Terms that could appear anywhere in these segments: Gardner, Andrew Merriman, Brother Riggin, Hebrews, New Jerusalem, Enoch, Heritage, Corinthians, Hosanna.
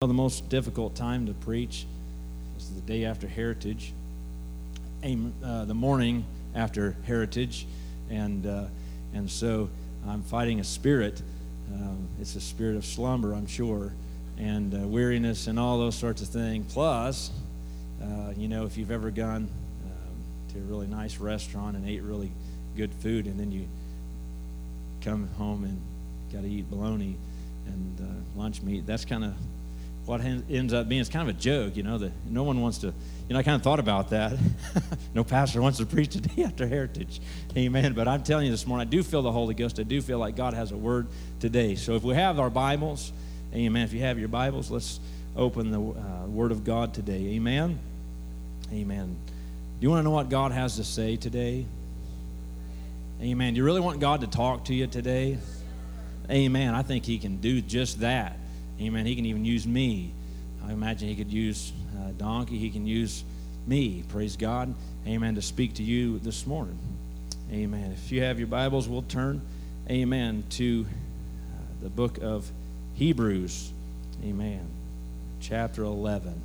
The most difficult time to preach was the day after Heritage, the morning after Heritage, and so I'm fighting a spirit. It's a spirit of slumber, I'm sure, and weariness and all those sorts of things. Plus, you know, if you've ever gone to a really nice restaurant and ate really good food, and then you come home and got to eat bologna and lunch meat, that's kind of what ends up being. It's kind of a joke, you know, that no one wants to, you know, I kind of thought about that. No pastor wants to preach the day after Heritage. Amen. But I'm telling you this morning, I do feel the Holy Ghost. I do feel like God has a word today. So if we have our Bibles, amen, if you have your Bibles, let's open the Word of God today. Amen. Amen. Do you want to know what God has to say today? Amen. Do you really want God to talk to you today? Amen. I think He can do just that. Amen. He can even use me. I imagine He could use a donkey. He can use me. Praise God. Amen. To speak to you this morning. Amen. If you have your Bibles, we'll turn, amen, to the book of Hebrews. Amen. Chapter 11.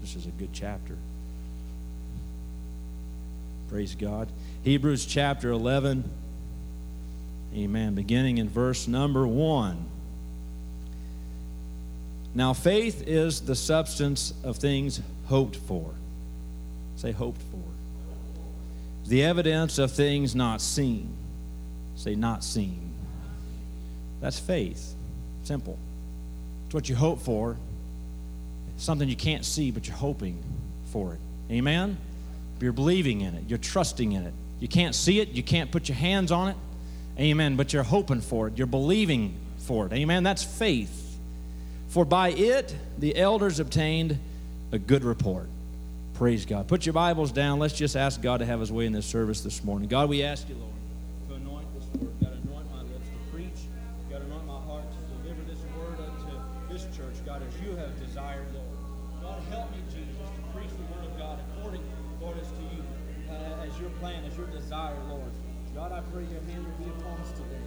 This is a good chapter. Praise God. Hebrews chapter 11. Amen. Beginning in verse number 1. Now, faith is the substance of things hoped for. Say, hoped for. The evidence of things not seen. Say, not seen. That's faith. Simple. It's what you hope for. It's something you can't see, but you're hoping for it. Amen? You're believing in it. You're trusting in it. You can't see it. You can't put your hands on it. Amen. But you're hoping for it. You're believing for it. Amen? That's faith. For by it, the elders obtained a good report. Praise God. Put your Bibles down. Let's just ask God to have His way in this service this morning. God, we ask You, Lord, to anoint this word. God, anoint my lips to preach. God, anoint my heart to deliver this word unto this church, God, as You have desired, Lord. God, help me, Jesus, to preach the word of God according, Lord, as to You, as Your plan, as Your desire, Lord. God, I pray Your hand will be upon us today.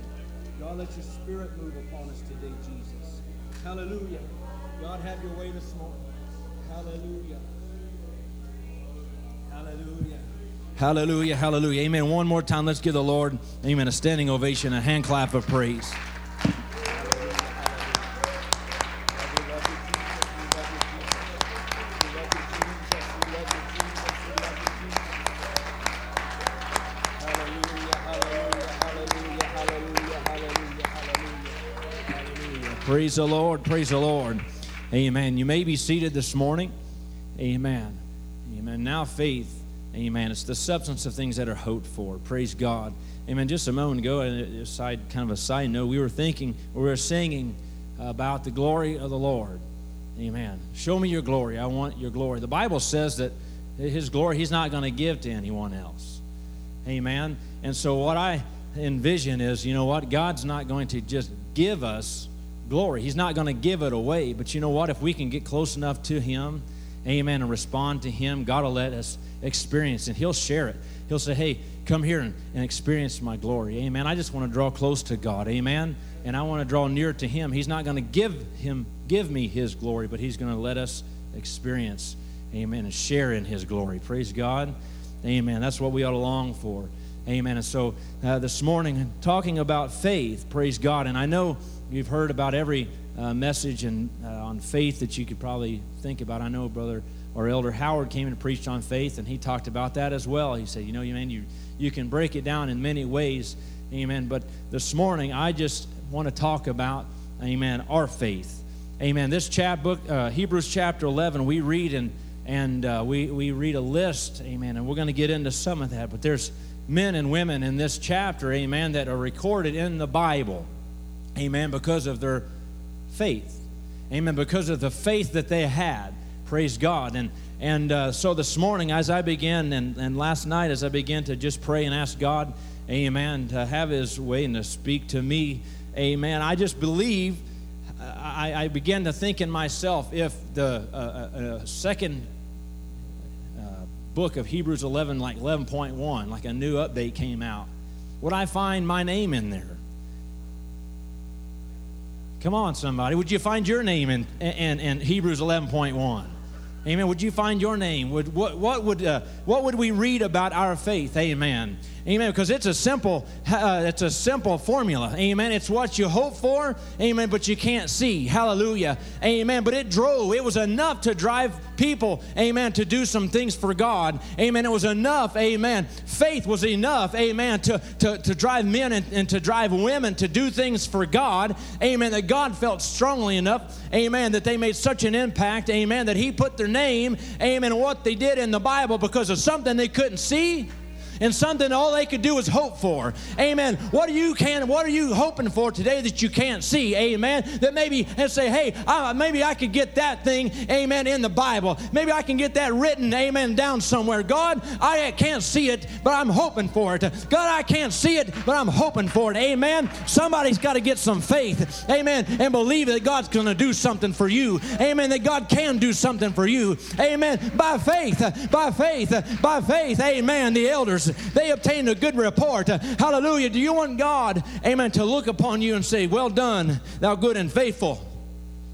God, let Your Spirit move upon us today, Jesus. Hallelujah. God, have Your way this morning. Hallelujah. Hallelujah. Hallelujah. Hallelujah. Amen. One more time. Let's give the Lord, amen, a standing ovation, a hand clap of praise. Praise the Lord. Praise the Lord. Amen. You may be seated this morning. Amen. Amen. Now faith. Amen. It's the substance of things that are hoped for. Praise God. Amen. Just a moment ago, kind of a side note, we were singing about the glory of the Lord. Amen. Show me Your glory. I want Your glory. The Bible says that His glory, He's not going to give to anyone else. Amen. And so what I envision is, you know what? God's not going to just give us glory. He's not going to give it away. But you know what? If we can get close enough to Him, amen, and respond to Him, God will let us experience it. He'll share it. He'll say, hey, come here and experience My glory. Amen. I just want to draw close to God. Amen. And I want to draw near to Him. He's not going to give me His glory, but He's going to let us experience, amen, and share in His glory. Praise God. Amen. That's what we ought to long for. Amen. And so this morning, talking about faith, praise God. And I know you've heard about every message and on faith that you could probably think about. I know Brother or Elder Howard came and preached on faith, and he talked about that as well. He said, you know, man, you can break it down in many ways. Amen. But this morning, I just want to talk about, amen, our faith. Amen. This chapbook, Hebrews chapter 11, we read and we read a list. Amen. And we're going to get into some of that, but there's men and women in this chapter, amen, that are recorded in the Bible, amen, because of their faith, amen, because of the faith that they had, praise God. And so this morning as I began and last night as I began to just pray and ask God, amen, to have His way and to speak to me, amen, I just believe, I began to think in myself, if the second book of Hebrews 11, like 11.1, like a new update came out, would I find my name in there? Come on, somebody. Would you find your name in Hebrews 11.1? Amen. Would you find your name? What would we read about our faith? Amen. Amen. Because it's a simple formula. Amen. It's what you hope for. Amen. But you can't see. Hallelujah. Amen. But it was enough to drive people. Amen. To do some things for God. Amen. It was enough. Amen. Faith was enough. Amen. To drive men and to drive women to do things for God. Amen. That God felt strongly enough. Amen. That they made such an impact. Amen. That He put their name. Amen. What they did in the Bible because of something they couldn't see. And something all they could do is hope for. Amen. What are you hoping for today that you can't see? Amen. That maybe and say, hey, maybe I could get that thing, amen, in the Bible. Maybe I can get that written, amen, down somewhere. God, I can't see it, but I'm hoping for it. God, I can't see it, but I'm hoping for it. Amen. Somebody's got to get some faith. Amen. And believe that God's going to do something for you. Amen. That God can do something for you. Amen. By faith, by faith, by faith. Amen. The elders, they obtained a good report. Hallelujah. Do you want God, amen, to look upon you and say, well done, thou good and faithful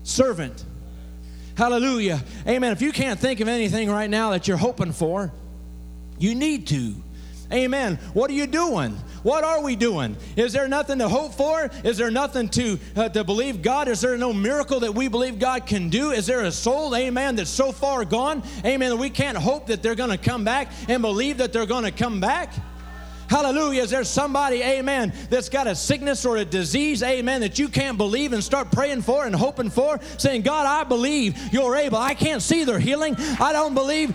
servant. Hallelujah. Amen. If you can't think of anything right now that you're hoping for, you need to. Amen. What are you doing? What are we doing? Is there nothing to hope for? Is there nothing to believe God? Is there no miracle that we believe God can do? Is there a soul, amen, that's so far gone, amen, that we can't hope that they're going to come back and believe that they're going to come back? Hallelujah. Is there somebody, amen, that's got a sickness or a disease, amen, that you can't believe and start praying for and hoping for, saying, God, I believe you're able. I can't see their healing. I don't believe.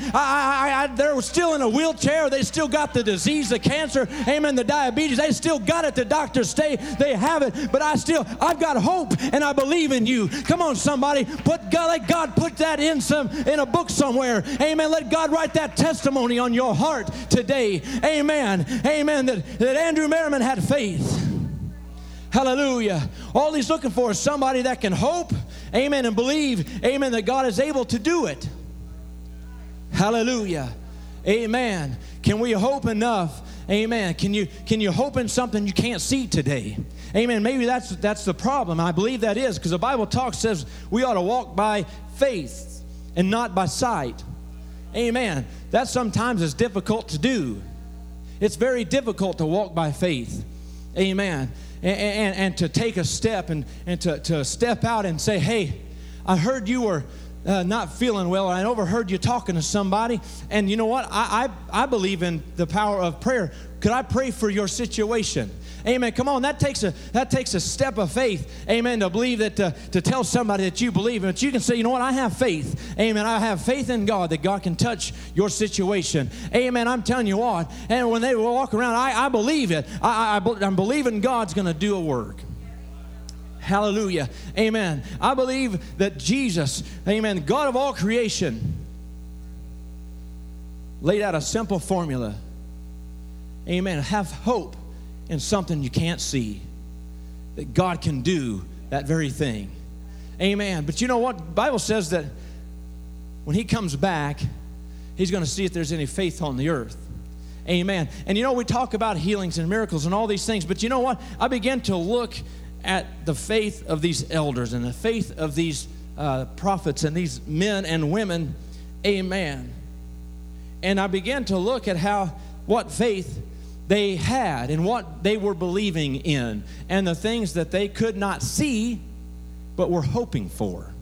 They're still in a wheelchair. They still got the disease, the cancer, amen, the diabetes. They still got it. The doctors say they have it, but I've got hope, and I believe in you. Come on, somebody. Let God put that in a book somewhere. Amen. Let God write that testimony on your heart today. Amen. Amen. Amen, that Andrew Merriman had faith. Hallelujah. All he's looking for is somebody that can hope, amen, and believe, amen, that God is able to do it. Hallelujah. Amen. Can we hope enough? Amen. Can you hope in something you can't see today? Amen. Maybe that's the problem. I believe that is, because the Bible says we ought to walk by faith and not by sight. Amen. That sometimes is difficult to do. It's very difficult to walk by faith, amen, and to take a step and to step out and say, hey, I heard you were not feeling well, and I overheard you talking to somebody, and you know what? I believe in the power of prayer. Could I pray for your situation? Amen. Come on, that takes a step of faith. Amen. To believe that to tell somebody that you believe, but you can say, you know what? I have faith. Amen. I have faith in God that God can touch your situation. Amen. I'm telling you what. And when they walk around, I believe it. I'm believing God's going to do a work. Hallelujah. Amen. I believe that Jesus, amen, God of all creation, laid out a simple formula. Amen. Have hope. And something you can't see, that God can do that very thing. Amen. But you know what? The Bible says that when He comes back, He's going to see if there's any faith on the earth. Amen. And you know, we talk about healings and miracles and all these things, but you know what? I began to look at the faith of these elders and the faith of these prophets and these men and women. Amen. And I began to look at what faith they had and what they were believing in and the things that they could not see but were hoping for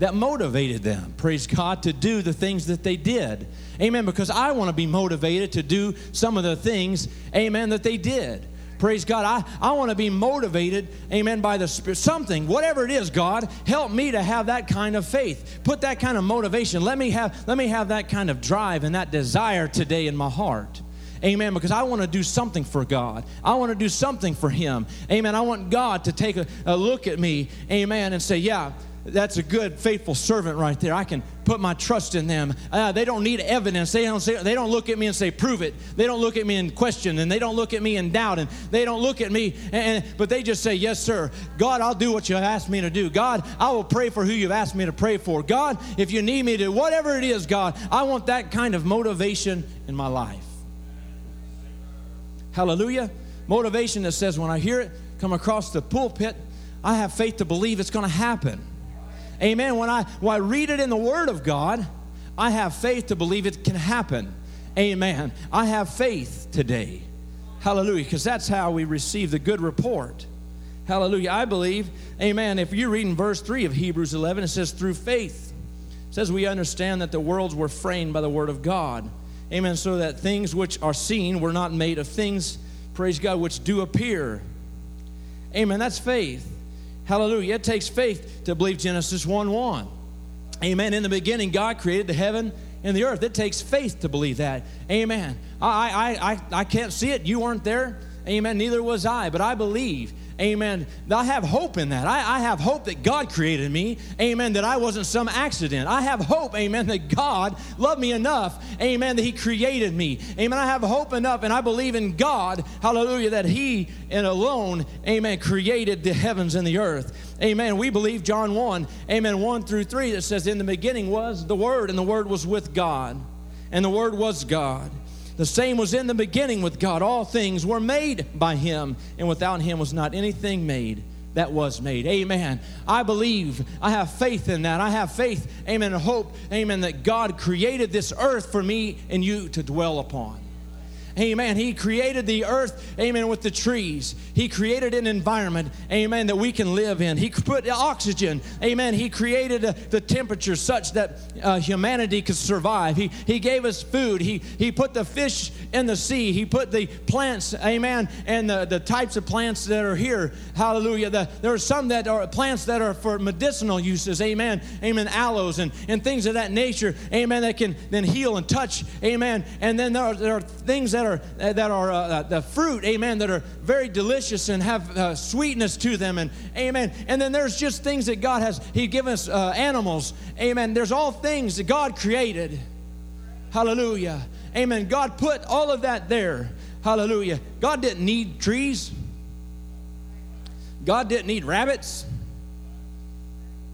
that motivated them, praise God, to do the things that they did. Amen, because I want to be motivated to do some of the things, amen, that they did. Praise God. I want to be motivated, amen, by the Spirit. Something, whatever it is, God, help me to have that kind of faith. Put that kind of motivation. Let me have that kind of drive and that desire today in my heart. Amen, because I want to do something for God. I want to do something for Him. Amen, I want God to take a look at me, amen, and say, yeah, that's a good, faithful servant right there. I can put my trust in them. They don't need evidence. They don't look at me and say, prove it. They don't look at me in question, and they don't look at me in doubt, and they don't look at me, but they just say, yes, sir. God, I'll do what you asked me to do. God, I will pray for who you've asked me to pray for. God, if you need me to, whatever it is, God, I want that kind of motivation in my life. Hallelujah. Motivation that says, when I hear it come across the pulpit, I have faith to believe it's going to happen. Amen. When I read it in the Word of God, I have faith to believe it can happen. Amen. I have faith today. Hallelujah. Because that's how we receive the good report. Hallelujah. I believe. Amen. If you're reading verse 3 of Hebrews 11, it says, through faith. It says, we understand that the worlds were framed by the Word of God. Amen. So that things which are seen were not made of things, praise God, which do appear. Amen. That's faith. Hallelujah. It takes faith to believe Genesis 1:1. Amen. In the beginning, God created the heaven and the earth. It takes faith to believe that. Amen. I can't see it. You weren't there. Amen. Neither was I, but I believe. Amen. I have hope in that. I have hope that God created me. Amen. That I wasn't some accident. I have hope, amen, that God loved me enough. Amen. That He created me. Amen. I have hope enough, and I believe in God, hallelujah, that He and alone, amen, created the heavens and the earth. Amen. We believe John 1, amen, 1-3, that says, in the beginning was the Word, and the Word was with God, and the Word was God. The same was in the beginning with God. All things were made by Him, and without Him was not anything made that was made. Amen. I believe. I have faith in that. I have faith, amen, and hope, amen, that God created this earth for me and you to dwell upon. Amen. He created the earth, amen, with the trees. He created an environment, amen, that we can live in. He put oxygen, amen. He created the temperature such that humanity could survive. He gave us food. He put the fish in the sea. He put the plants, amen, and the types of plants that are here. Hallelujah. There are some that are plants that are for medicinal uses, amen. Amen. Aloes and things of that nature, amen, that can then heal and touch, amen. And then there are things that are the fruit, amen, that are very delicious and have sweetness to them, and amen. And then there's just things that God has. He given us animals, amen. There's all things that God created, hallelujah, amen. God put all of that there, hallelujah. God didn't need trees. God didn't need rabbits,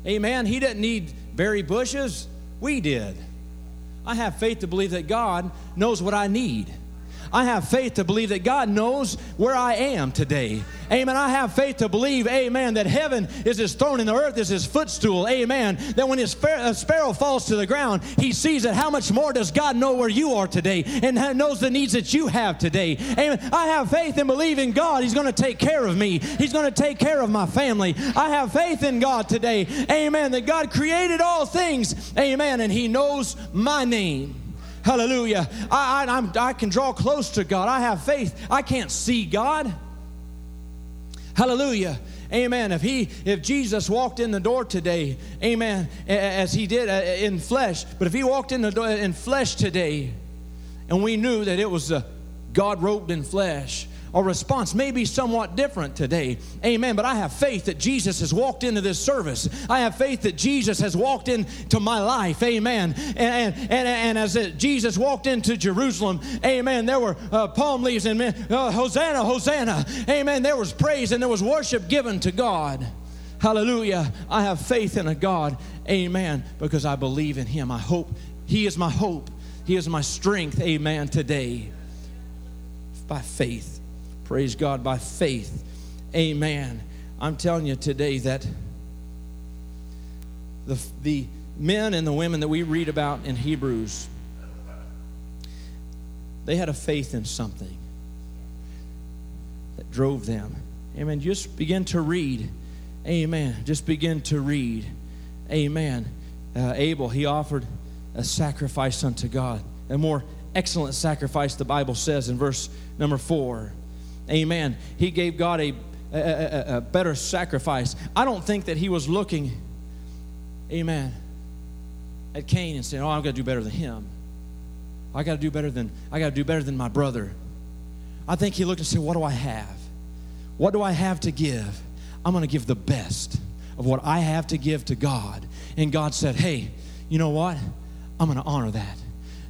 amen. He didn't need berry bushes. We did. I have faith to believe that God knows what I need. I have faith to believe that God knows where I am today. Amen. I have faith to believe, amen, that heaven is His throne and the earth is His footstool. Amen. That when a sparrow falls to the ground, He sees it. How much more does God know where you are today and knows the needs that you have today? Amen. I have faith and believe in God. He's going to take care of me. He's going to take care of my family. I have faith in God today. Amen. That God created all things. Amen. And He knows my name. Hallelujah. I can draw close to God. I have faith. I can't see God. Hallelujah. Amen. If Jesus walked in the door today, amen, as He did in flesh, but if He walked in the door in flesh today, and we knew that it was God robed in flesh, our response may be somewhat different today. Amen. But I have faith that Jesus has walked into this service. I have faith that Jesus has walked into my life. Amen. And as Jesus walked into Jerusalem, amen, there were palm leaves and Hosanna, Hosanna. Amen. There was praise and there was worship given to God. Hallelujah. I have faith in a God. Amen. Because I believe in Him. I hope. He is my hope. He is my strength. Amen. Today. By faith. Praise God, by faith. Amen. I'm telling you today that the men and the women that we read about in Hebrews, they had a faith in something that drove them. Amen. Just begin to read. Amen. Just begin to read. Amen. Abel, he offered a sacrifice unto God, a more excellent sacrifice, the Bible says in verse number 4. Amen. He gave God a better sacrifice. I don't think that he was looking, amen, at Cain and saying, "Oh, I've got to do better than him. I got to do better than my brother." I think he looked and said, "What do I have? What do I have to give? I'm going to give the best of what I have to give to God." And God said, "Hey, you know what? I'm going to honor that.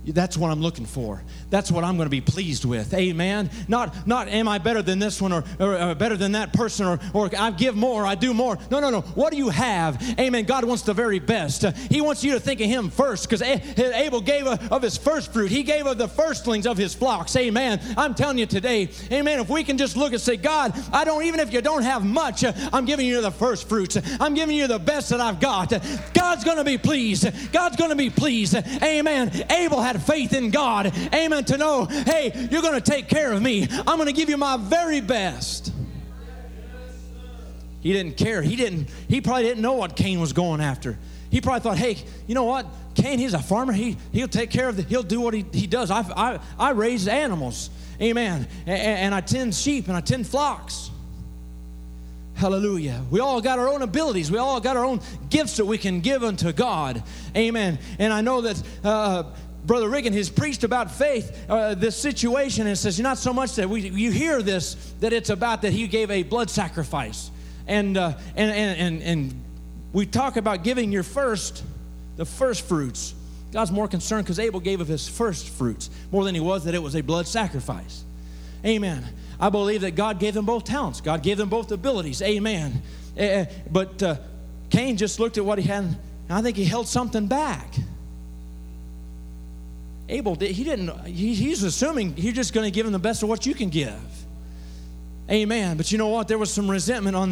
That's what I'm looking for. That's what I'm going to be pleased with. Amen. Not am I better than this one or better than that person or I give more, I do more. No. What do you have? Amen. God wants the very best. He wants you to think of him first because Abel gave of his first fruit. He gave of the firstlings of his flocks. Amen. I'm telling you today, amen, if we can just look and say, God, even if you don't have much, I'm giving you the first fruits. I'm giving you the best that I've got. God's going to be pleased. God's going to be pleased. Amen. Abel had faith in God, amen, to know, hey, you're going to take care of me. I'm going to give you my very best. He didn't care. He probably didn't know what Cain was going after. He probably thought, hey, you know what? Cain, he's a farmer. He'll take care of he'll do what he does. I raise animals, amen, and I tend sheep and I tend flocks. Hallelujah. We all got our own abilities. We all got our own gifts that we can give unto God, amen. And I know that Brother Riggin has preached about faith, this situation, and says not so much that you hear this, that it's about that he gave a blood sacrifice. And we talk about giving the first fruits. God's more concerned because Abel gave of his first fruits more than he was that it was a blood sacrifice. Amen. I believe that God gave them both talents. God gave them both abilities. Amen. But Cain just looked at what he had, and I think he held something back. Abel, he's assuming you're just going to give him the best of what you can give. Amen. But you know what? There was some resentment in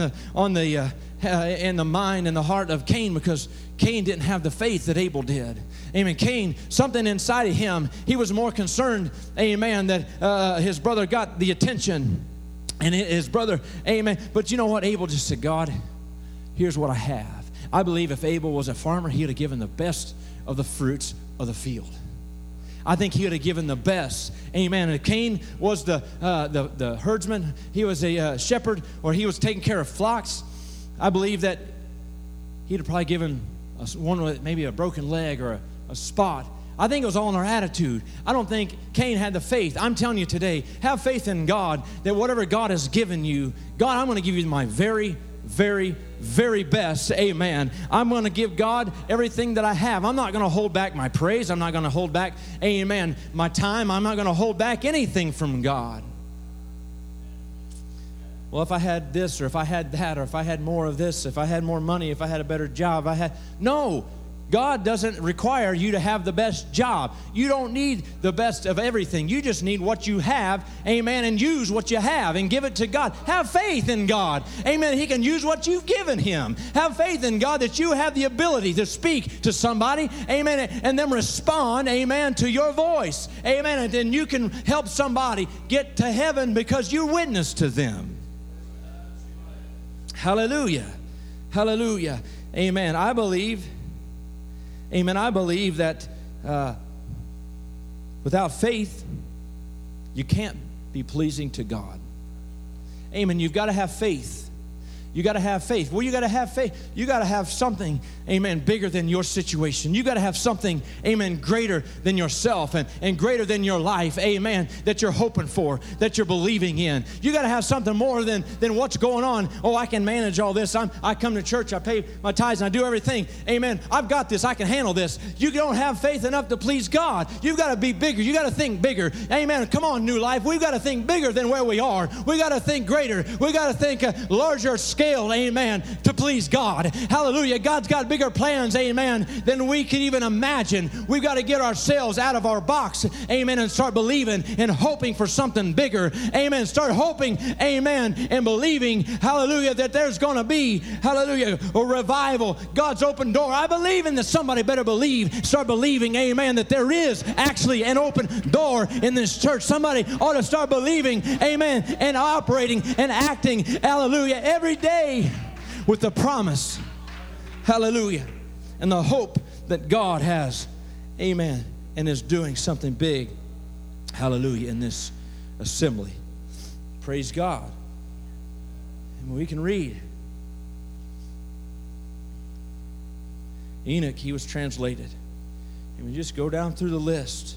the mind and the heart of Cain because Cain didn't have the faith that Abel did. Amen. Cain, something inside of him, he was more concerned, amen, that his brother got the attention and his brother, amen. But you know what? Abel just said, God, here's what I have. I believe if Abel was a farmer, he would have given the best of the fruits of the field. I think he would have given the best. Amen. And Cain was the herdsman. He was a shepherd, or he was taking care of flocks. I believe that he'd have probably given us one with maybe a broken leg or a spot. I think it was all in our attitude. I don't think Cain had the faith. I'm telling you today, have faith in God that whatever God has given you, God, I'm going to give you my very, very very best. Amen. I'm going to give God everything that I have. I'm not going to hold back my praise. I'm not going to hold back, amen, my time. I'm not going to hold back anything from God. Well, if I had this, or if I had that, or if I had more of this, if I had more money, if I had a better job, No, God doesn't require you to have the best job. You don't need the best of everything. You just need what you have, amen, and use what you have and give it to God. Have faith in God, amen. He can use what you've given him. Have faith in God that you have the ability to speak to somebody, amen, and them respond, amen, to your voice, amen, and then you can help somebody get to heaven because you witness to them. Hallelujah. Hallelujah. Amen. I believe that without faith, you can't be pleasing to God. Amen. You've got to have faith. You got to have faith. Well, you got to have faith. You got to have something, amen, bigger than your situation. You got to have something, amen, greater than yourself and greater than your life, amen, that you're hoping for, that you're believing in. You got to have something more than what's going on. Oh, I can manage all this. I come to church. I pay my tithes and I do everything. Amen. I've got this. I can handle this. You don't have faith enough to please God. You've got to be bigger. You got to think bigger. Amen. Come on, new life. We've got to think bigger than where we are. We got to think greater. We got to think larger scale, amen, to please God. Hallelujah. God's got bigger plans, amen, than we can even imagine. We've got to get ourselves out of our box, amen, and start believing and hoping for something bigger, amen. Start hoping, amen, and believing, hallelujah, that there's going to be, hallelujah, a revival, God's open door. I believe in this. Somebody better believe. Start believing, amen, that there is actually an open door in this church. Somebody ought to start believing, amen, and operating and acting, hallelujah, every day with the promise, hallelujah, and the hope that God has, amen, and is doing something big, hallelujah, in this assembly. Praise God. And we can read Enoch, he was translated. And we just go down through the list.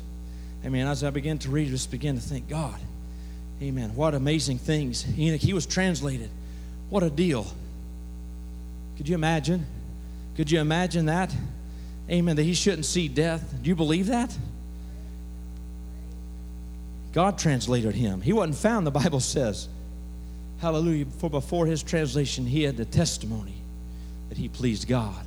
Amen. As I begin to read, just begin to thank God. Amen. What amazing things. Enoch, he was translated. What a deal. Could you imagine? Could you imagine that? Amen, that he shouldn't see death. Do you believe that? God translated him. He wasn't found, the Bible says. Hallelujah. For before his translation, he had the testimony that he pleased God.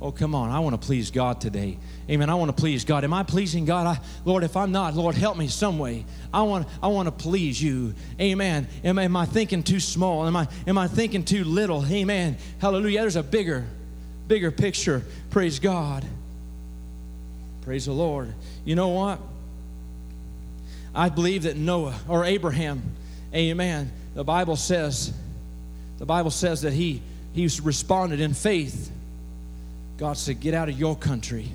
Oh, come on. I want to please God today. Amen. I want to please God. Am I pleasing God? Lord, if I'm not, Lord, help me some way. I want to please you. Amen. Am I thinking too small? Am I thinking too little? Amen. Hallelujah. There's a bigger picture. Praise God. Praise the Lord. You know what? I believe that Noah or Abraham, amen, the Bible says that he responded in faith. God said, get out of your country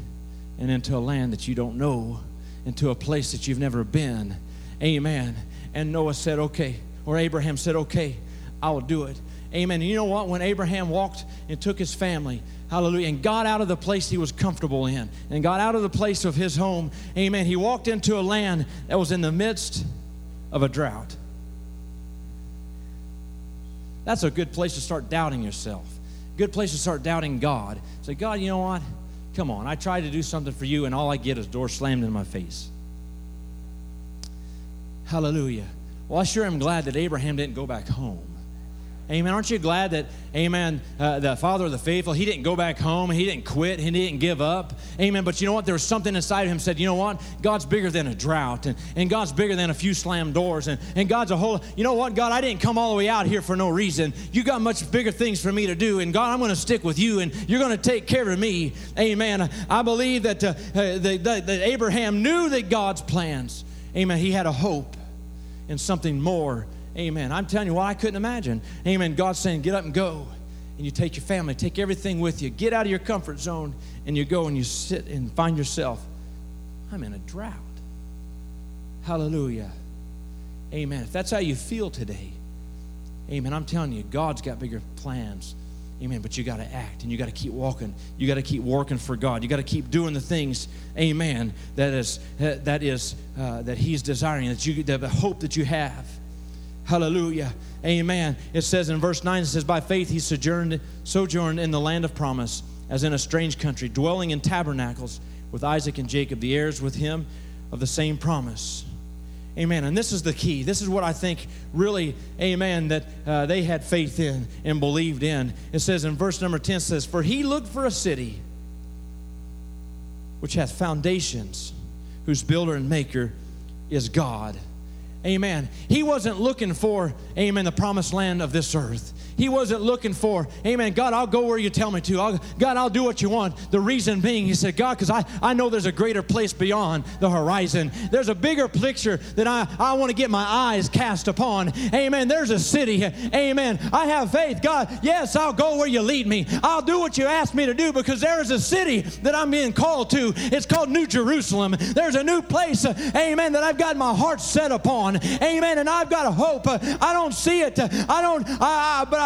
and into a land that you don't know, into a place that you've never been. Amen. And Noah said, okay, or Abraham said, okay, I will do it. Amen. And you know what? When Abraham walked and took his family, hallelujah, and got out of the place he was comfortable in and got out of the place of his home, amen, he walked into a land that was in the midst of a drought. That's a good place to start doubting yourself. Good place to start doubting God. Say, God, you know what? Come on. I tried to do something for you, and all I get is door slammed in my face. Hallelujah. Well, I sure am glad that Abraham didn't go back home. Amen. Aren't you glad that, amen, the father of the faithful, he didn't go back home. He didn't quit. He didn't give up. Amen. But you know what? There was something inside of him said, you know what? God's bigger than a drought, and God's bigger than a few slammed doors, and God's a whole, you know what, God, I didn't come all the way out here for no reason. You got much bigger things for me to do, and God, I'm going to stick with you, and you're going to take care of me. Amen. I believe that that Abraham knew that God's plans, amen, he had a hope in something more. Amen. I'm telling you what, I couldn't imagine. Amen. God's saying, get up and go. And you take your family, take everything with you. Get out of your comfort zone. And you go and you sit and find yourself, I'm in a drought. Hallelujah. Amen. If that's how you feel today, amen, I'm telling you, God's got bigger plans. Amen. But you got to act and you got to keep walking. You got to keep working for God. You got to keep doing the things, amen, that he's desiring, the hope that you have. Hallelujah. Amen. It says in verse 9, it says, by faith he sojourned in the land of promise, as in a strange country, dwelling in tabernacles with Isaac and Jacob, the heirs with him of the same promise. Amen. And this is the key. This is what I think really, amen, that they had faith in and believed in. It says in verse number 10, says, for he looked for a city which hath foundations, whose builder and maker is God. Amen. He wasn't looking for, amen, the promised land of this earth. He wasn't looking for, amen, God, I'll go where you tell me to. God, I'll do what you want. The reason being, he said, God, because I know there's a greater place beyond the horizon. There's a bigger picture that I want to get my eyes cast upon. Amen. There's a city. Amen. I have faith. God, yes, I'll go where you lead me. I'll do what you ask me to do, because there is a city that I'm being called to. It's called New Jerusalem. There's a new place, amen, that I've got my heart set upon. Amen. And I've got a hope. I don't see it.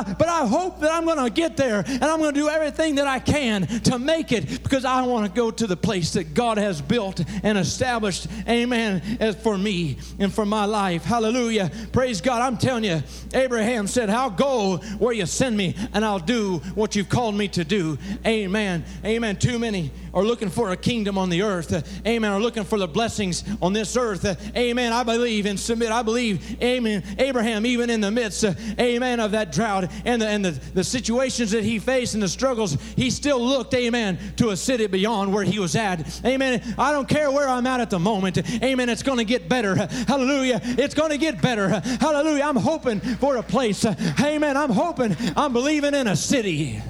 But I hope that I'm going to get there, and I'm going to do everything that I can to make it, because I want to go to the place that God has built and established, amen, as for me and for my life. Hallelujah. Praise God. I'm telling you, Abraham said, I'll go where you send me, and I'll do what you've called me to do. Amen. Amen. Too many are looking for a kingdom on the earth. Amen. Are looking for the blessings on this earth. Amen. I believe and submit. I believe, amen, Abraham, even in the midst, amen, of that drought and the situations that he faced and the struggles, he still looked, amen, to a city beyond where he was at. Amen. I don't care where I'm at the moment. Amen. It's going to get better. Hallelujah. It's going to get better. Hallelujah. I'm hoping for a place. Amen. I'm hoping, I'm believing in a city.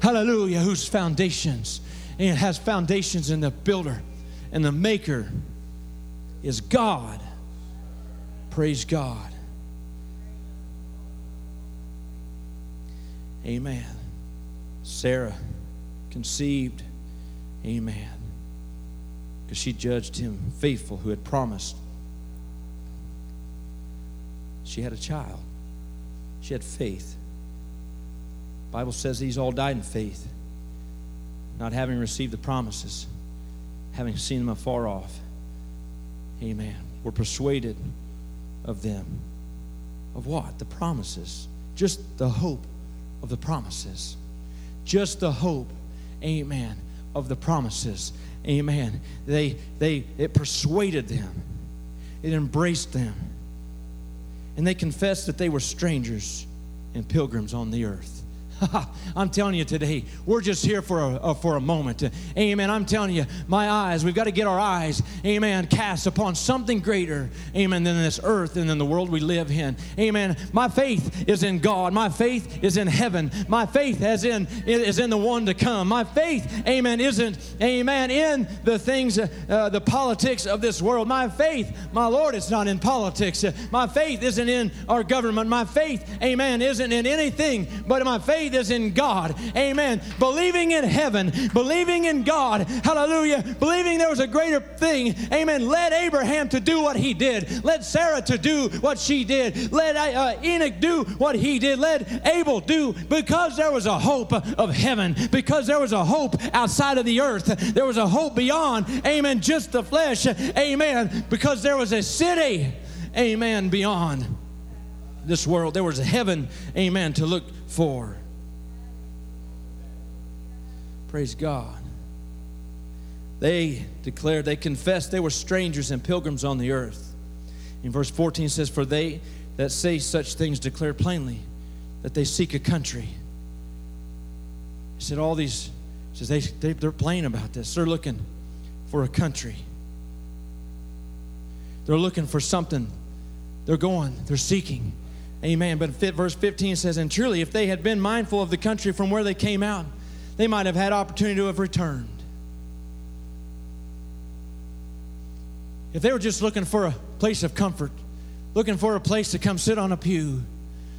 Hallelujah. Whose foundations. And it has foundations in the builder, and the maker is God. Praise God. Amen. Sarah conceived. Amen. Because she judged him faithful who had promised. She had a child. She had faith. The Bible says these all died in faith, not having received the promises, having seen them afar off. Amen. We're persuaded of them. Of what? The promises. Just the hope of the promises. Just the hope, amen, of the promises. Amen. It persuaded them. It embraced them. And they confessed that they were strangers and pilgrims on the earth. I'm telling you today, we're just here for a moment. Amen. I'm telling you, my eyes, we've got to get our eyes, amen, cast upon something greater, amen, than this earth and than the world we live in. Amen. My faith is in God. My faith is in heaven. My faith is in the one to come. My faith, amen, isn't, amen, in the things, the politics of this world. My faith, my Lord, it's not in politics. My faith isn't in our government. My faith, amen, isn't in anything, but my faith is in God. Amen. Believing in heaven. Believing in God. Hallelujah. Believing there was a greater thing. Amen. Led Abraham to do what he did. Led Sarah to do what she did. Led Enoch do what he did. Led Abel do, because there was a hope of heaven. Because there was a hope outside of the earth. There was a hope beyond. Amen. Just the flesh. Amen. Because there was a city. Amen. Beyond this world. There was a heaven. Amen. To look for. Praise God. They declared, they confessed they were strangers and pilgrims on the earth. In verse 14 it says, for they that say such things declare plainly that they seek a country. He said all these, says they're plain about this. They're looking for a country. They're looking for something. They're going, they're seeking. Amen. But verse 15 says, and truly if they had been mindful of the country from where they came out, they might have had opportunity to have returned. If they were just looking for a place of comfort, looking for a place to come sit on a pew,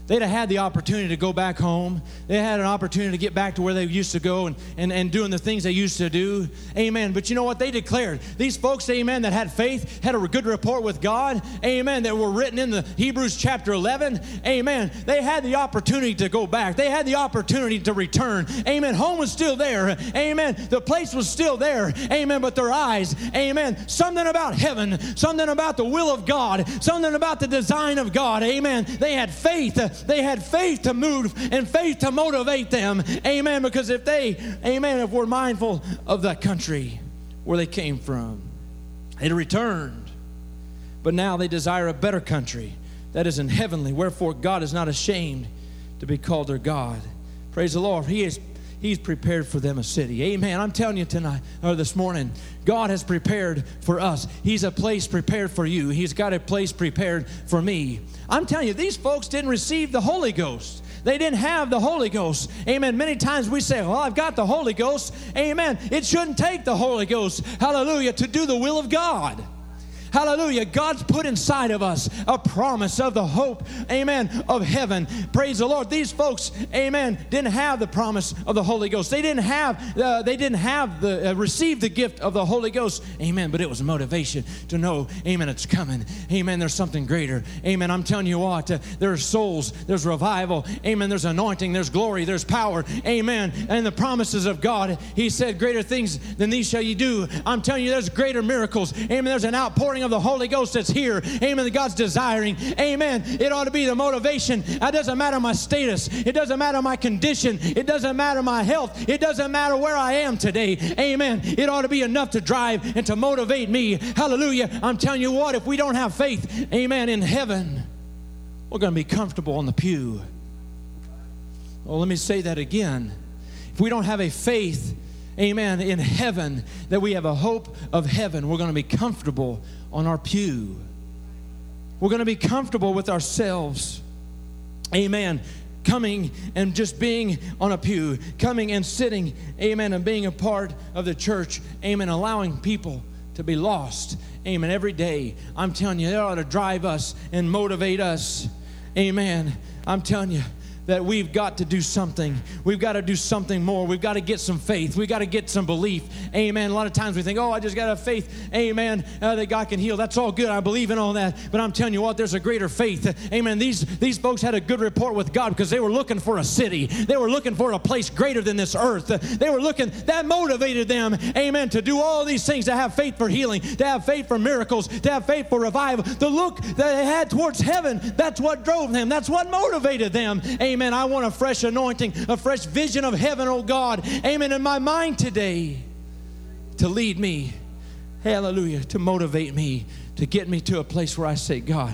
they'd have had the opportunity to go back home. They had an opportunity to get back to where they used to go and doing the things they used to do. Amen. But you know what? They declared. These folks, amen, that had faith, had a good report with God, amen, that were written in the Hebrews chapter 11, amen. They had the opportunity to go back. They had the opportunity to return. Amen. Home was still there. Amen. The place was still there. Amen. But their eyes, amen, something about heaven, something about the will of God, something about the design of God. Amen. They had faith. They had faith to move and faith to motivate them. Amen. Because if they, amen, if we're mindful of that country where they came from, they'd returned. But now they desire a better country that is in heavenly. Wherefore God is not ashamed to be called their God. Praise the Lord. He's prepared for them a city. Amen. I'm telling you tonight or this morning, God has prepared for us. He's a place prepared for you. He's got a place prepared for me. I'm telling you, these folks didn't receive the Holy Ghost. They didn't have the Holy Ghost. Amen. Many times we say, well, I've got the Holy Ghost. Amen. It shouldn't take the Holy Ghost, hallelujah, to do the will of God. Hallelujah. God's put inside of us a promise of the hope, amen, of heaven. Praise the Lord. These folks, amen, didn't have the promise of the Holy Ghost. They didn't have received the gift of the Holy Ghost. Amen. But it was motivation to know, amen, it's coming. Amen. There's something greater. Amen. I'm telling you what, there's souls, there's revival. Amen. There's anointing, there's glory, there's power. Amen. And the promises of God, he said, greater things than these shall you do. I'm telling you, there's greater miracles. Amen. There's an outpouring of the Holy Ghost that's here. Amen. That God's desiring. Amen. It ought to be the motivation. It doesn't matter my status. It doesn't matter my condition. It doesn't matter my health. It doesn't matter where I am today. Amen. It ought to be enough to drive and to motivate me. Hallelujah. I'm telling you what, if we don't have faith, amen, in heaven, we're going to be comfortable on the pew. Well, let me say that again. If we don't have a faith, amen, in heaven, that we have a hope of heaven, we're going to be comfortable on our pew. We're going to be comfortable with ourselves. Amen. Coming and just being on a pew. Coming and sitting. Amen. And being a part of the church. Amen. Allowing people to be lost. Amen. Every day. I'm telling you, it ought to drive us and motivate us. Amen. I'm telling you that we've got to do something. We've got to do something more. We've got to get some faith. We've got to get some belief. Amen. A lot of times we think, oh, I just got to have faith. Amen. That God can heal. That's all good. I believe in all that. But I'm telling you what, there's a greater faith. Amen. These folks had a good report with God because they were looking for a city. They were looking for a place greater than this earth. They were looking. That motivated them, amen, to do all these things, to have faith for healing, to have faith for miracles, to have faith for revival. The look that they had towards heaven, that's what drove them. That's what motivated them. Amen. Amen. I want a fresh anointing, a fresh vision of heaven, oh God. Amen. In my mind today to lead me. hallelujah, to motivate me, to get me to a place where I say, God,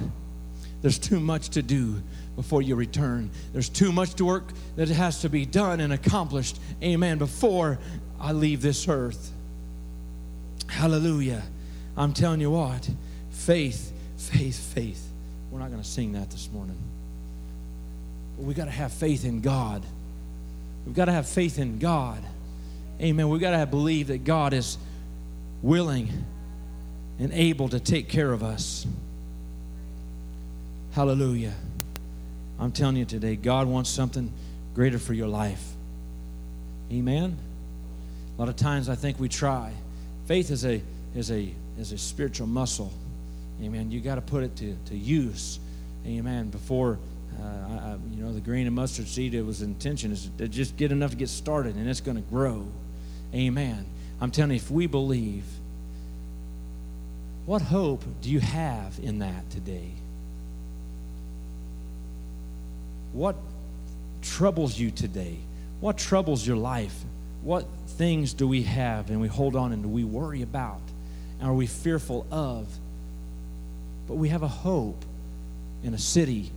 there's too much to do before you return. There's too much to work that has to be done and accomplished, amen, before I leave this earth. Hallelujah. I'm telling you what, faith, faith, faith. We're not going to sing that this morning. But we got to have faith in God. We've got to have faith in God. Amen. We've got to believe that God is willing and able to take care of us. Hallelujah. I'm telling you today, God wants something greater for your life. Amen. A lot of times I think we try. Faith is a spiritual muscle. Amen. You got to put it to use. Amen. Before the grain of mustard seed, it was intention is to just get enough to get started, and it's going to grow. Amen. I'm telling you, if we believe, what hope do you have in that today? What troubles you today? What troubles your life? What things do we have and we hold on and do we worry about? And are we fearful of? But we have a hope in a city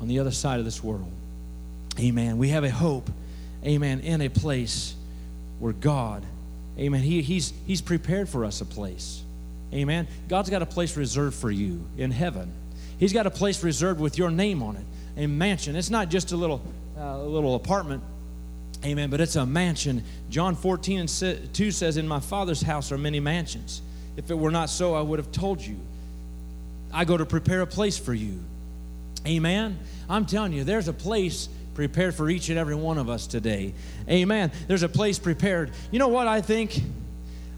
on the other side of this world. Amen. We have a hope, amen, in a place where God, amen, He's prepared for us a place. Amen. God's got a place reserved for you in heaven. He's got a place reserved with your name on it, a mansion. It's not just a little apartment, amen, but it's a mansion. John 14:2 says, in my Father's house are many mansions. If it were not so, I would have told you. I go to prepare a place for you. Amen. I'm telling you, there's a place prepared for each and every one of us today. Amen. There's a place prepared. You know what I think?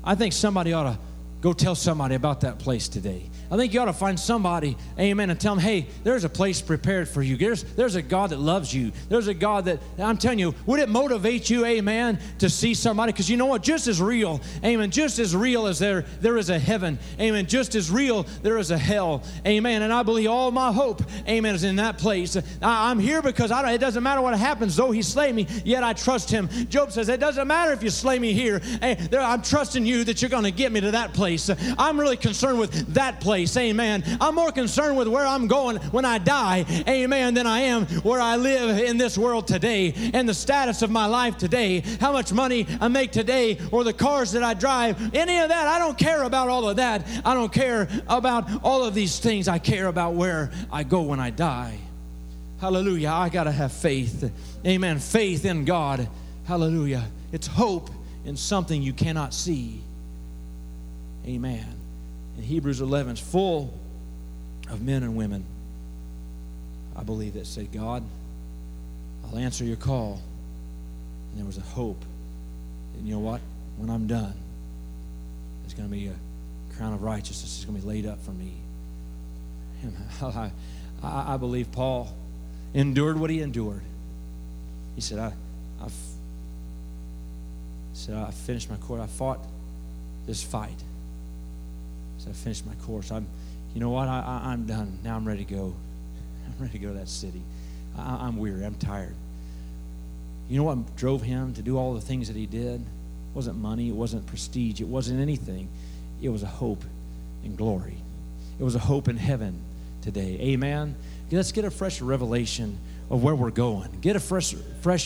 I think somebody ought to go tell somebody about that place today. I think you ought to find somebody, amen, and tell them, hey, there's a place prepared for you. There's a God that loves you. There's a God that, I'm telling you, would it motivate you, amen, to see somebody? Because you know what? Just as real, amen, just as real as there is a heaven, amen, just as real there is a hell, amen, and I believe all my hope, amen, is in that place. I'm here because it doesn't matter what happens. Though he slay me, yet I trust him. Job says, it doesn't matter if you slay me here. I'm trusting you that you're going to get me to that place. I'm really concerned with that place. Amen. I'm more concerned with where I'm going when I die, amen, than I am where I live in this world today and the status of my life today, how much money I make today or the cars that I drive, any of that. I don't care about all of that. I don't care about all of these things. I care about where I go when I die. Hallelujah. I got to have faith. Amen. Faith in God. Hallelujah. It's hope in something you cannot see. Amen. And Hebrews 11 is full of men and women, I believe, that said, God, I'll answer your call. And there was a hope. And you know what? When I'm done, there's going to be a crown of righteousness that's going to be laid up for me. And I believe Paul endured what he endured. He said, I finished my course. I fought this fight. I finished my course. You know what? I'm done. Now I'm ready to go. I'm ready to go to that city. I'm weary. I'm tired. You know what drove him to do all the things that he did? It wasn't money. It wasn't prestige. It wasn't anything. It was a hope in glory. It was a hope in heaven today. Amen. Let's get a fresh revelation of where we're going. Get a fresh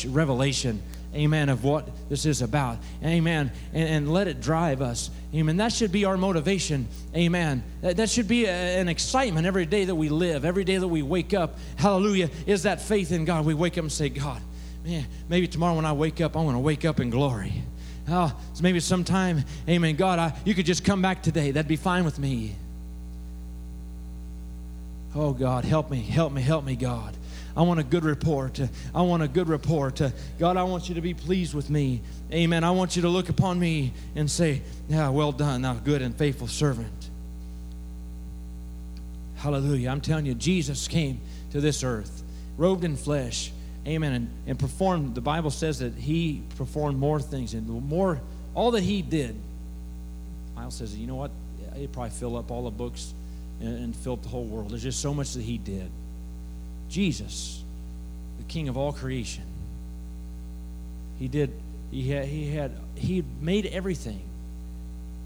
revelation, amen, of what this is about. Amen. And let it drive us. Amen. That should be our motivation. Amen. That should be an excitement every day that we live, every day that we wake up. Hallelujah. Is that faith in God? We wake up and say, God, man, maybe tomorrow when I wake up, I want to wake up in glory. Oh, so maybe sometime, amen, God, you could just come back today. That'd be fine with me. Oh, God, help me, God. I want a good report. I want a good report. God, I want you to be pleased with me. Amen. I want you to look upon me and say, yeah, well done, thou good and faithful servant. Hallelujah. I'm telling you, Jesus came to this earth, robed in flesh, amen, and performed. The Bible says that he performed more things and more, all that he did. The Bible says, you know what? He'd probably fill up all the books and fill up the whole world. There's just so much that he did. Jesus, the King of all creation, he made everything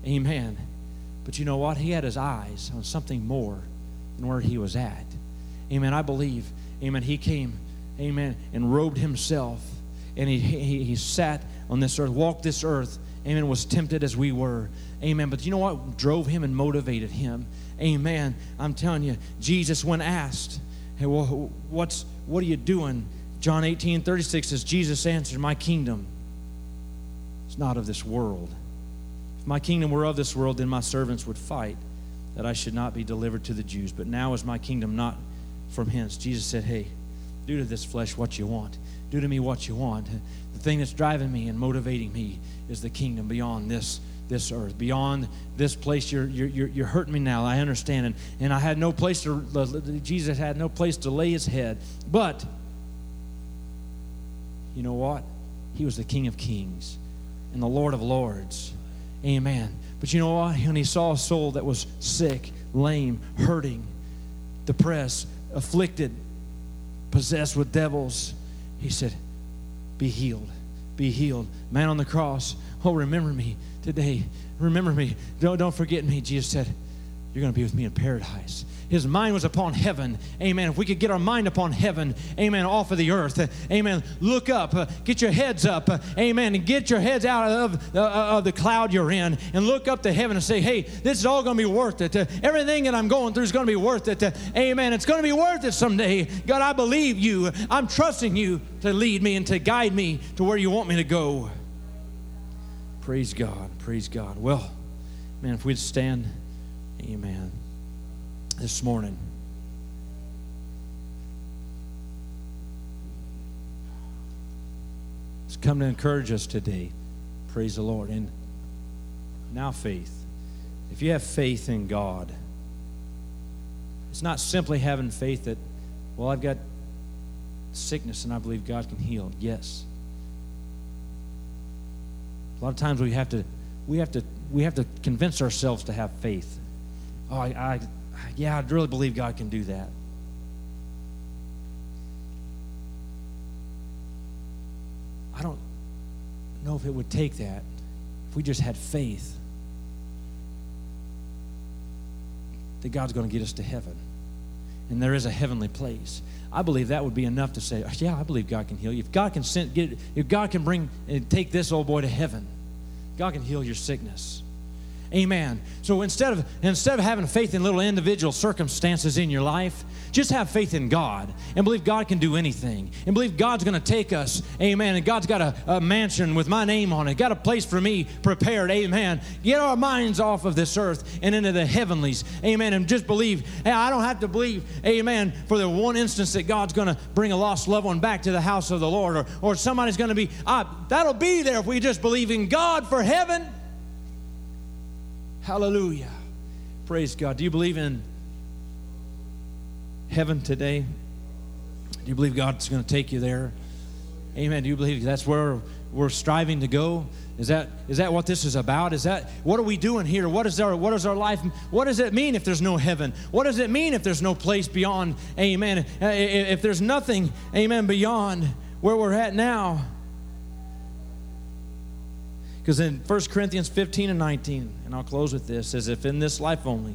Amen. But you know what? He had his eyes on something more than where he was at. Amen. I believe, amen, he came, amen, and robed himself, and he sat on this earth, walked this earth, amen, was tempted as we were. Amen. But you know what drove him and motivated him? Amen. I'm telling you, Jesus, when asked, hey, well, what are you doing? John 18:36 says, Jesus answered, my kingdom is not of this world. If my kingdom were of this world, then my servants would fight that I should not be delivered to the Jews. But now is my kingdom not from hence. Jesus said, hey, do to this flesh what you want. Do to me what you want. The thing that's driving me and motivating me is the kingdom beyond this earth, beyond this place. You're hurting me now. I understand. And I had no place to, Jesus had no place to lay his head. But you know what? He was the King of Kings and the Lord of Lords. Amen. But you know what? When he saw a soul that was sick, lame, hurting, depressed, afflicted, possessed with devils, he said, be healed. Be healed. Man on the cross, oh, remember me today. Remember me. Don't forget me. Jesus said, you're going to be with me in paradise. His mind was upon heaven. Amen. If we could get our mind upon heaven, amen, off of the earth. Amen. Look up. Get your heads up. Amen. And get your heads out of the cloud you're in and look up to heaven and say, hey, this is all going to be worth it. Everything that I'm going through is going to be worth it. Amen. It's going to be worth it someday. God, I believe you. I'm trusting you to lead me and to guide me to where you want me to go. Praise God. Praise God. Well, man, if we'd stand, amen. This morning, it's come to encourage us today. Praise the Lord. And now faith. If you have faith in God, it's not simply having faith that, well, I've got sickness and I believe God can heal. Yes. A lot of times we have to convince ourselves to have faith. Oh, yeah, I really believe God can do that. I don't know if it would take that if we just had faith that God's going to get us to heaven. And there is a heavenly place. I believe that would be enough to say, yeah, I believe God can heal you. If God can if God can bring and take this old boy to heaven, God can heal your sickness. Amen. So instead of having faith in little individual circumstances in your life, just have faith in God and believe God can do anything and believe God's going to take us. Amen. And God's got a mansion with my name on it. Got a place for me prepared. Amen. Get our minds off of this earth and into the heavenlies. Amen. And just believe. Hey, I don't have to believe, amen, for the one instance that God's going to bring a lost loved one back to the house of the Lord or somebody's going to be, that'll be there if we just believe in God for heaven. Hallelujah. Praise God. Do you believe in heaven today? Do you believe God's going to take you there? Amen. Do you believe that's where we're striving to go? Is that what this is about? Is that what are we doing here? What is our life? What does it mean if there's no heaven? What does it mean if there's no place beyond? Amen. If there's nothing, amen, beyond where we're at now. Because in 1 Corinthians 15 and 19, and I'll close with this, says, if in this life only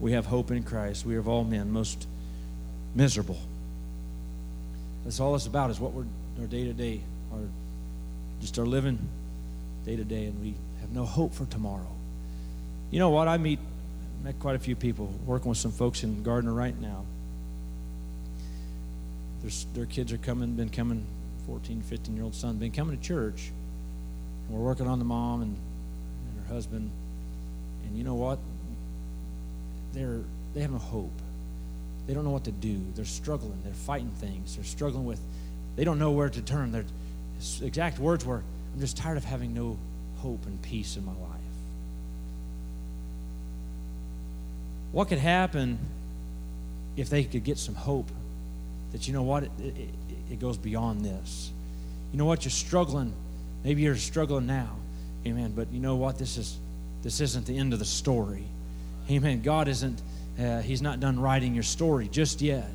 we have hope in Christ, we are of all men most miserable. That's all it's about is what we're, our day-to-day, our, just our living day-to-day, and we have no hope for tomorrow. You know what? I met quite a few people working with some folks in Gardner right now. Their kids are been coming, 14, 15-year-old son, been coming to church. We're working on the mom and her husband. And you know what? They have no hope. They don't know what to do. They're struggling. They're fighting things. They're struggling with, they don't know where to turn. Their exact words were, I'm just tired of having no hope and peace in my life. What could happen if they could get some hope that, you know what, it goes beyond this. You know what? You're struggling. Maybe you're struggling now, amen, but you know what? This isn't the end of the story, amen. God isn't, he's not done writing your story just yet,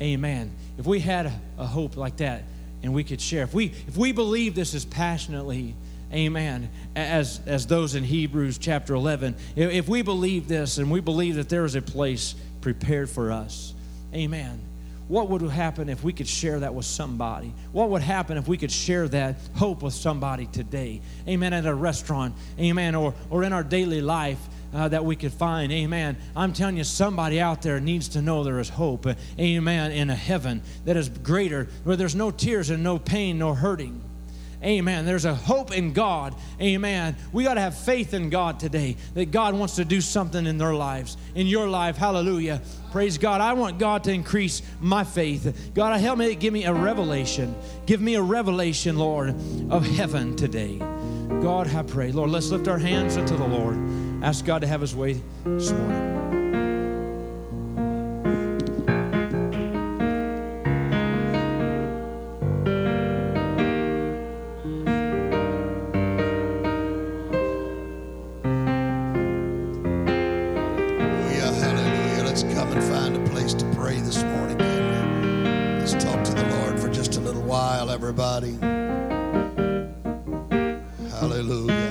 amen. If we had a hope like that and we could share, if we believe this as passionately Amen. As those in Hebrews chapter 11. If we believe this and we believe that there is a place prepared for us, amen, what would happen if we could share that with somebody? What would happen if we could share that hope with somebody today? Amen, at a restaurant, amen, or in our daily life. That we could find, amen. I'm telling you, somebody out there needs to know there is hope, amen, in a heaven that is greater, where there's no tears and no pain, no hurting. Amen. There's a hope in God. Amen. We got to have faith in God today that God wants to do something in their lives, in your life. Hallelujah. Praise God. I want God to increase my faith. God, help me, give me a revelation. Give me a revelation, Lord, of heaven today. God, I pray. Lord, let's lift our hands unto the Lord. Ask God to have His way this morning. Everybody. Hallelujah.